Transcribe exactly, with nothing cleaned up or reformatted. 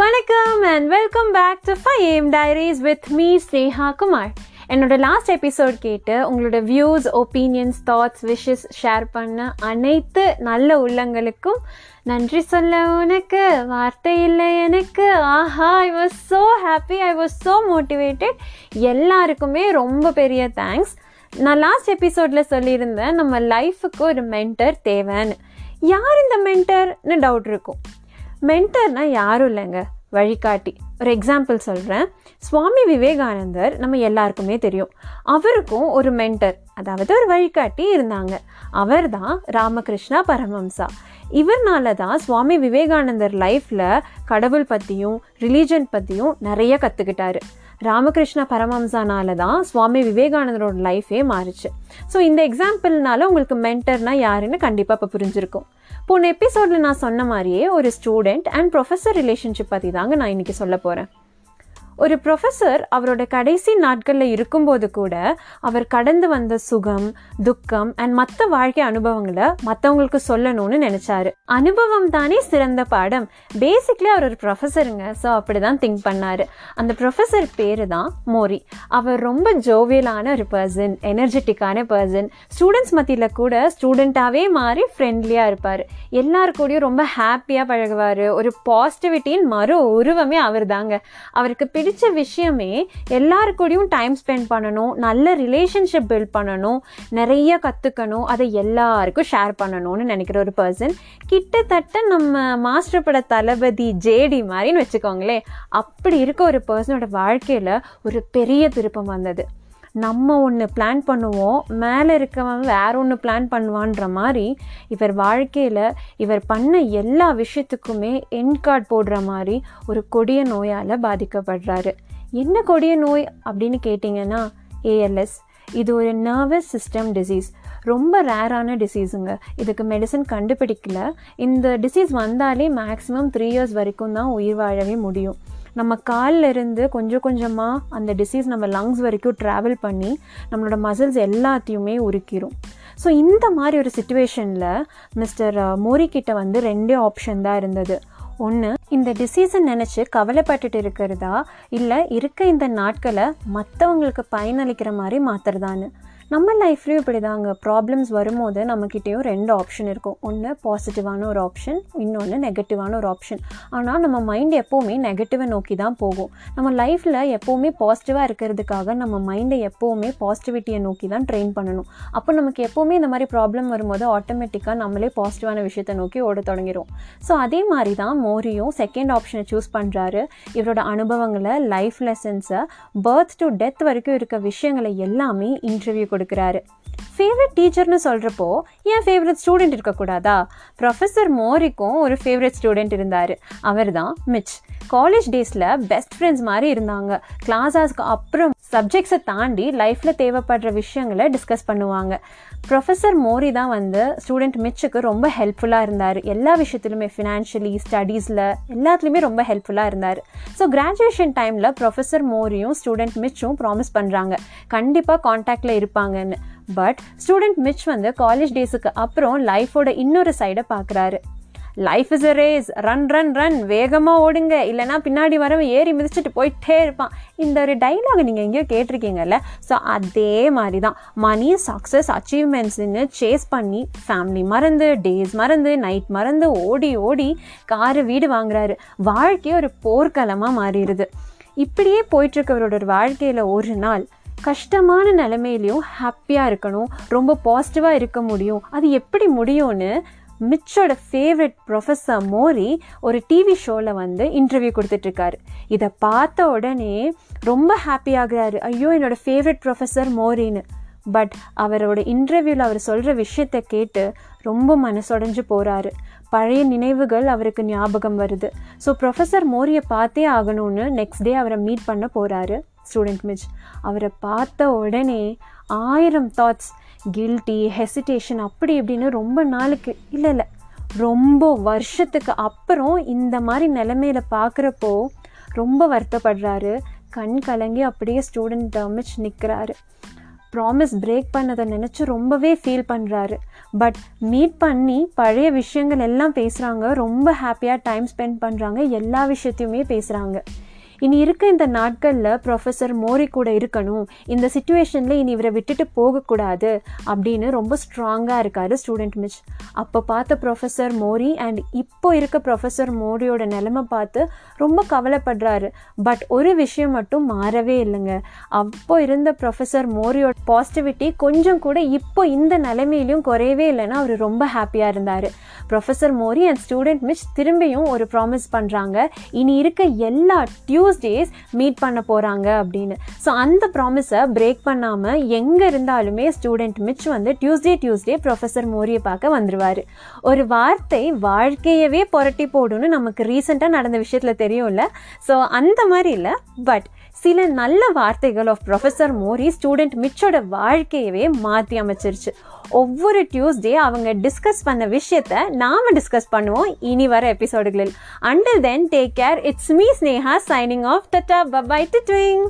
வணக்கம் and welcome back to five A M diaries with me Sneha Kumar. என்னோடய last episode கேட்டு உங்களோட views, opinions, thoughts, wishes share பண்ண அனைத்து நல்ல உள்ளங்களுக்கும் நன்றி சொல்ல உனக்கு வார்த்தை இல்லை எனக்கு. ஆஹா, I was so happy, I was so motivated. எல்லாருக்குமே ரொம்ப பெரிய தேங்க்ஸ். நான் லாஸ்ட் எபிசோடில் சொல்லியிருந்தேன், நம்ம லைஃபுக்கு ஒரு மென்டர் தேவைன்னு. யார் இந்த மென்டர்னு டவுட் இருக்கும். மென்டர்னால் யாரும் இல்லைங்க, வழிகாட்டி. ஒரு எக்ஸாம்பிள் சொல்கிறேன். சுவாமி விவேகானந்தர் நம்ம எல்லாருக்குமே தெரியும். அவருக்கும் ஒரு மென்டர், அதாவது ஒரு வழிகாட்டி இருந்தாங்க. அவர் தான் ராமகிருஷ்ணா பரமஹம்சா. இவர்னால தான் சுவாமி விவேகானந்தர் லைஃப்பில் கடவுள் பற்றியும் ரிலீஜன் பற்றியும் நிறைய கற்றுக்கிட்டாரு. ராமகிருஷ்ணா பரமஹம்சானால தான் சுவாமி விவேகானந்தரோட லைஃபே மாறிச்சு. ஸோ இந்த எக்ஸாம்பிள்னால உங்களுக்கு மென்டர்னால் யாருன்னு கண்டிப்பாக இப்போ புரிஞ்சிருக்கும். போன எபிசோடில் நான் சொன்ன மாதிரியே ஒரு ஸ்டூடெண்ட் அண்ட் ப்ரொஃபஸர் ரிலேஷன்ஷிப் பற்றி தாங்க நான் இன்றைக்கி சொல்ல போகிறேன். ஒரு ப்ரொஃபஸர் அவரோட கடைசி நாட்களில் இருக்கும்போது கூட அவர் கடந்து வந்த சுகம், துக்கம் அண்ட் மற்ற வாழ்க்கை அனுபவங்களை மற்றவங்களுக்கு சொல்லணும்னு நினச்சாரு. அனுபவம் தானே சிறந்த பாடம். பேசிக்லி அவர் ஒரு ப்ரொஃபஸருங்க. ஸோ அப்படி தான் திங்க் பண்ணார். அந்த ப்ரொஃபஸர் பேர் தான் மோரி. அவர் ரொம்ப ஜோவியலான ஒரு பர்சன், எனர்ஜெட்டிக்கான பர்சன். ஸ்டூடெண்ட்ஸ் மத்தியில் கூட ஸ்டூடெண்ட்டாகவே மாறி ஃப்ரெண்ட்லியாக இருப்பார். எல்லாருக்கூடையும் ரொம்ப ஹாப்பியாக பழகுவார். ஒரு பாசிட்டிவிட்டின்னு மறு உருவமே அவர் தாங்க. அவருக்கு பிடிச்ச விஷயமே எல்லாருக்கூடையும் டைம் ஸ்பெண்ட் பண்ணணும், நல்ல ரிலேஷன்ஷிப் பில்ட் பண்ணணும், நிறைய கற்றுக்கணும், அதை எல்லாருக்கும் ஷேர் பண்ணணும்னு நினைக்கிற ஒரு பர்சன். கிட்டத்தட்ட நம்ம மாஸ்டர் பட தளபதி ஜேடி மாதிரின்னு வச்சுக்கோங்களேன். அப்படி இருக்க ஒரு பர்சனோட வாழ்க்கையில் ஒரு பெரிய திருப்பம் வந்தது. நம்ம ஒன்று பிளான் பண்ணுவோம், மேலே இருக்கவன் வேற ஒன்று பிளான் பண்ணுவான்ற மாதிரி இவர் வாழ்க்கையில் இவர் பண்ண எல்லா விஷயத்துக்குமே எண்ட் கார்ட் போடுற மாதிரி ஒரு கொடிய நோயால் பாதிக்கப்படுறாரு. என்ன கொடிய நோய் அப்படின்னு கேட்டிங்கன்னா ஏஎல்எஸ். இது ஒரு நர்வஸ் சிஸ்டம் டிசீஸ், ரொம்ப ரேரான டிசீஸுங்க. இதுக்கு மெடிசன் கண்டுபிடிக்கல. இந்த டிசீஸ் வந்தாலே மேக்ஸிமம் த்ரீ இயர்ஸ் வரைக்கும் தான் உயிர் வாழவே முடியும். நம்ம காலில் இருந்து கொஞ்சம் கொஞ்சமாக அந்த டிசீஸ் நம்ம லங்ஸ் வரைக்கும் ட்ராவல் பண்ணி நம்மளோட மசில்ஸ் எல்லாத்தையுமே உருக்கிரும். ஸோ இந்த மாதிரி ஒரு சுச்சுவேஷனில் மிஸ்டர் மோரிக்கிட்ட வந்து ரெண்டே ஆப்ஷன் தான் இருந்தது. ஒன்று, இந்த டிசீஸை நினச்சி கவலைப்பட்டுட்டு இருக்கிறதா, இல்லை இருக்க இந்த நாட்களை மற்றவங்களுக்கு பயனளிக்கிற மாதிரி மாற்றுறதான்னு. நம்ம லைஃப்லேயும் இப்படி தாங்க ப்ராப்ளம்ஸ் வரும்போது நம்மக்கிட்டேயும் ரெண்டு ஆப்ஷன் இருக்கும். ஒன்று பாசிட்டிவான ஒரு ஆப்ஷன், இன்னொன்று நெகட்டிவான ஒரு ஆப்ஷன். ஆனால் நம்ம மைண்ட் எப்போவுமே நெகட்டிவை நோக்கி தான் போகும். நம்ம லைஃப்பில் எப்போவுமே பாசிட்டிவாக இருக்கிறதுக்காக நம்ம மைண்டை எப்போவுமே பாசிட்டிவிட்டியை நோக்கி தான் ட்ரெயின் பண்ணணும். அப்போ நமக்கு எப்போவுமே இந்த மாதிரி ப்ராப்ளம் வரும்போது ஆட்டோமேட்டிக்காக நம்மளே பாசிட்டிவான விஷயத்தை நோக்கி ஓட தொடங்கிடும். ஸோ அதே மாதிரி தான் மோரியும் செகண்ட் ஆப்ஷனை சூஸ் பண்ணுறாரு. இவரோட அனுபவங்களை, லைஃப் லெசன்ஸை, பர்த் டு டெத் வரைக்கும் இருக்க விஷயங்களை எல்லாமே இன்டர்வியூ கொடுக்குறாரு. ஃபேவரட் டீச்சர்னு சொல்கிறப்போ என் ஃபேவரட் ஸ்டூடெண்ட் இருக்கக்கூடாதா? ப்ரொஃபஸர் மோரிக்கும் ஒரு ஃபேவரட் ஸ்டூடெண்ட் இருந்தார். அவர் தான் மிச். காலேஜ் டேஸில் பெஸ்ட் ஃப்ரெண்ட்ஸ் மாதிரி இருந்தாங்க. கிளாஸஸ்க்கு அப்புறம் சப்ஜெக்ட்ஸை தாண்டி லைஃப்பில் தேவைப்படுற விஷயங்களை டிஸ்கஸ் பண்ணுவாங்க. ப்ரொஃபஸர் மோரி தான் வந்து ஸ்டூடெண்ட் மிச்சுக்கு ரொம்ப ஹெல்ப்ஃபுல்லாக இருந்தார். எல்லா விஷயத்துலையுமே, ஃபினான்ஷியலி, ஸ்டடீஸில், எல்லாத்துலேயுமே ரொம்ப ஹெல்ப்ஃபுல்லாக இருந்தார். ஸோ கிராஜுவேஷன் டைமில் ப்ரொஃபஸர் மோரியும் ஸ்டூடெண்ட் மிச்சும் ப்ராமிஸ் பண்ணுறாங்க கண்டிப்பாக கான்டாக்டில் இருப்பாங்கன்னு. பட் ஸ்டூடெண்ட் மிச் வந்து காலேஜ் டேஸுக்கு அப்புறம் லைஃபோட இன்னொரு சைடை பார்க்குறாரு. Life is a race, run run run, வேகமாக ஓடுங்க, இல்லைனா பின்னாடி வரவன் ஏறி மிதிச்சுட்டு போயிட்டே இருப்பான். இந்த ஒரு டைலாக் நீங்கள் எங்கேயோ கேட்டிருக்கீங்கல்ல. ஸோ அதே மாதிரி தான் மணி, சக்ஸஸ், அச்சீவ்மெண்ட்ஸ்ன்னு சேஸ் பண்ணி ஃபேமிலி மறந்து, டேஸ் மறந்து, நைட் மறந்து ஓடி ஓடி காரு, வீடு வாங்குறாரு. வாழ்க்கையே ஒரு போர்க்களமாக மாறிடுது. இப்படியே போயிட்டுருக்கவரோட ஒரு வாழ்க்கையில் ஒரு நாள் கஷ்டமான நிலைமையிலையும் ஹாப்பியாக இருக்கணும், ரொம்ப பாசிட்டிவாக இருக்க முடியும், அது எப்படி முடியும்னு மிச்சோட ஃபேவரட் ப்ரொஃபஸர் மோரி ஒரு டிவி ஷோவில் வந்து இன்டர்வியூ கொடுத்துட்ருக்காரு. இதை பார்த்த உடனே ரொம்ப ஹாப்பி ஆகுறாரு, ஐயோ என்னோடய ஃபேவரட் ப்ரொஃபஸர் மோரின்னு. பட் அவரோட இன்டர்வியூவில் அவர் சொல்கிற விஷயத்தை கேட்டு ரொம்ப மனசொடைஞ்சு போகிறாரு. பழைய நினைவுகள் அவருக்கு ஞாபகம் வருது. ஸோ ப்ரொஃபஸர் மோரியை பார்த்தே ஆகணும்னு நெக்ஸ்ட் டே அவரை மீட் பண்ண போகிறாரு ஸ்டூடெண்ட் மிச். அவரை பார்த்த உடனே ஆயிரம் தாட்ஸ், கில்ட்டி, ஹெசிடேஷன், அப்படி இப்படின்னு ரொம்ப நாளுக்கு, இல்லை இல்லை ரொம்ப வருஷத்துக்கு அப்புறம் இந்த மாதிரி நிலைமையில பார்க்குறப்போ ரொம்ப வருத்தப்படுறாரு. கண் கலங்கி அப்படியே ஸ்டூடெண்ட் மிச் நிற்கிறாரு. ப்ராமிஸ் பிரேக் பண்ணதை நினச்சி ரொம்பவே ஃபீல் பண்ணுறாரு. பட் மீட் பண்ணி பழைய விஷயங்கள் எல்லாம் பேசுகிறாங்க, ரொம்ப ஹாப்பியாக டைம் ஸ்பெண்ட் பண்ணுறாங்க, எல்லா விஷயத்தையுமே பேசுகிறாங்க. இனி இருக்க இந்த நாட்களில் ப்ரொஃபஸர் மோரி கூட இருக்கணும், இந்த சிச்சுவேஷனில் இனி இவரை விட்டுட்டு போகக்கூடாது அப்படின்னு ரொம்ப ஸ்ட்ராங்காக இருக்கார் ஸ்டூடெண்ட் மிச். அப்போ பார்த்த ப்ரொஃபஸர் மோரி அண்ட் இப்போ இருக்க ப்ரொஃபஸர் மோரியோட நிலைமை பார்த்து ரொம்ப கவலைப்படுறாரு. பட் ஒரு விஷயம் மட்டும் மாறவே இல்லைங்க, அப்போ இருந்த ப்ரொஃபஸர் மோரியோட பாசிட்டிவிட்டி கொஞ்சம் கூட இப்போ இந்த நிலைமையிலையும் குறையவே இல்லைன்னா அவர் ரொம்ப ஹாப்பியாக இருந்தார். Professor Morrie and student Mitch திரும்பியும் ஒரு ப்ராமிஸ் பண்ணுறாங்க, இனி இருக்க எல்லா டியூ Tuesdays மீட் பண்ண போகிறாங்க அப்படின்னு. ஸோ அந்த ப்ராமிஸை பிரேக் பண்ணாமல் எங்கே இருந்தாலுமே ஸ்டூடெண்ட் மிச் வந்து டியூஸ்டே டியூஸ்டே ப்ரொஃபஸர் மோரியை பார்க்க வந்துடுவார். ஒரு வார்த்தை வாழ்க்கையவே புரட்டி போடுன்னு நமக்கு ரீசெண்டாக நடந்த விஷயத்தில் தெரியும்ல, ஸோ அந்த மாதிரி இல்லை, பட் சில நல்ல வார்த்தைகள் ஆஃப் ப்ரொஃபஸர் மோரி ஸ்டூடெண்ட் மிச்சோட வாழ்க்கையவே மாற்றி அமைச்சிருச்சு. ஒவ்வொரு டியூஸ்டே அவங்க டிஸ்கஸ் பண்ண விஷயத்தை நாம் டிஸ்கஸ் பண்ணுவோம் இனி வர எபிசோடுகளில். Until then, take care. It's me Sneha, signing off. Tata, bye bye, ட்விங்.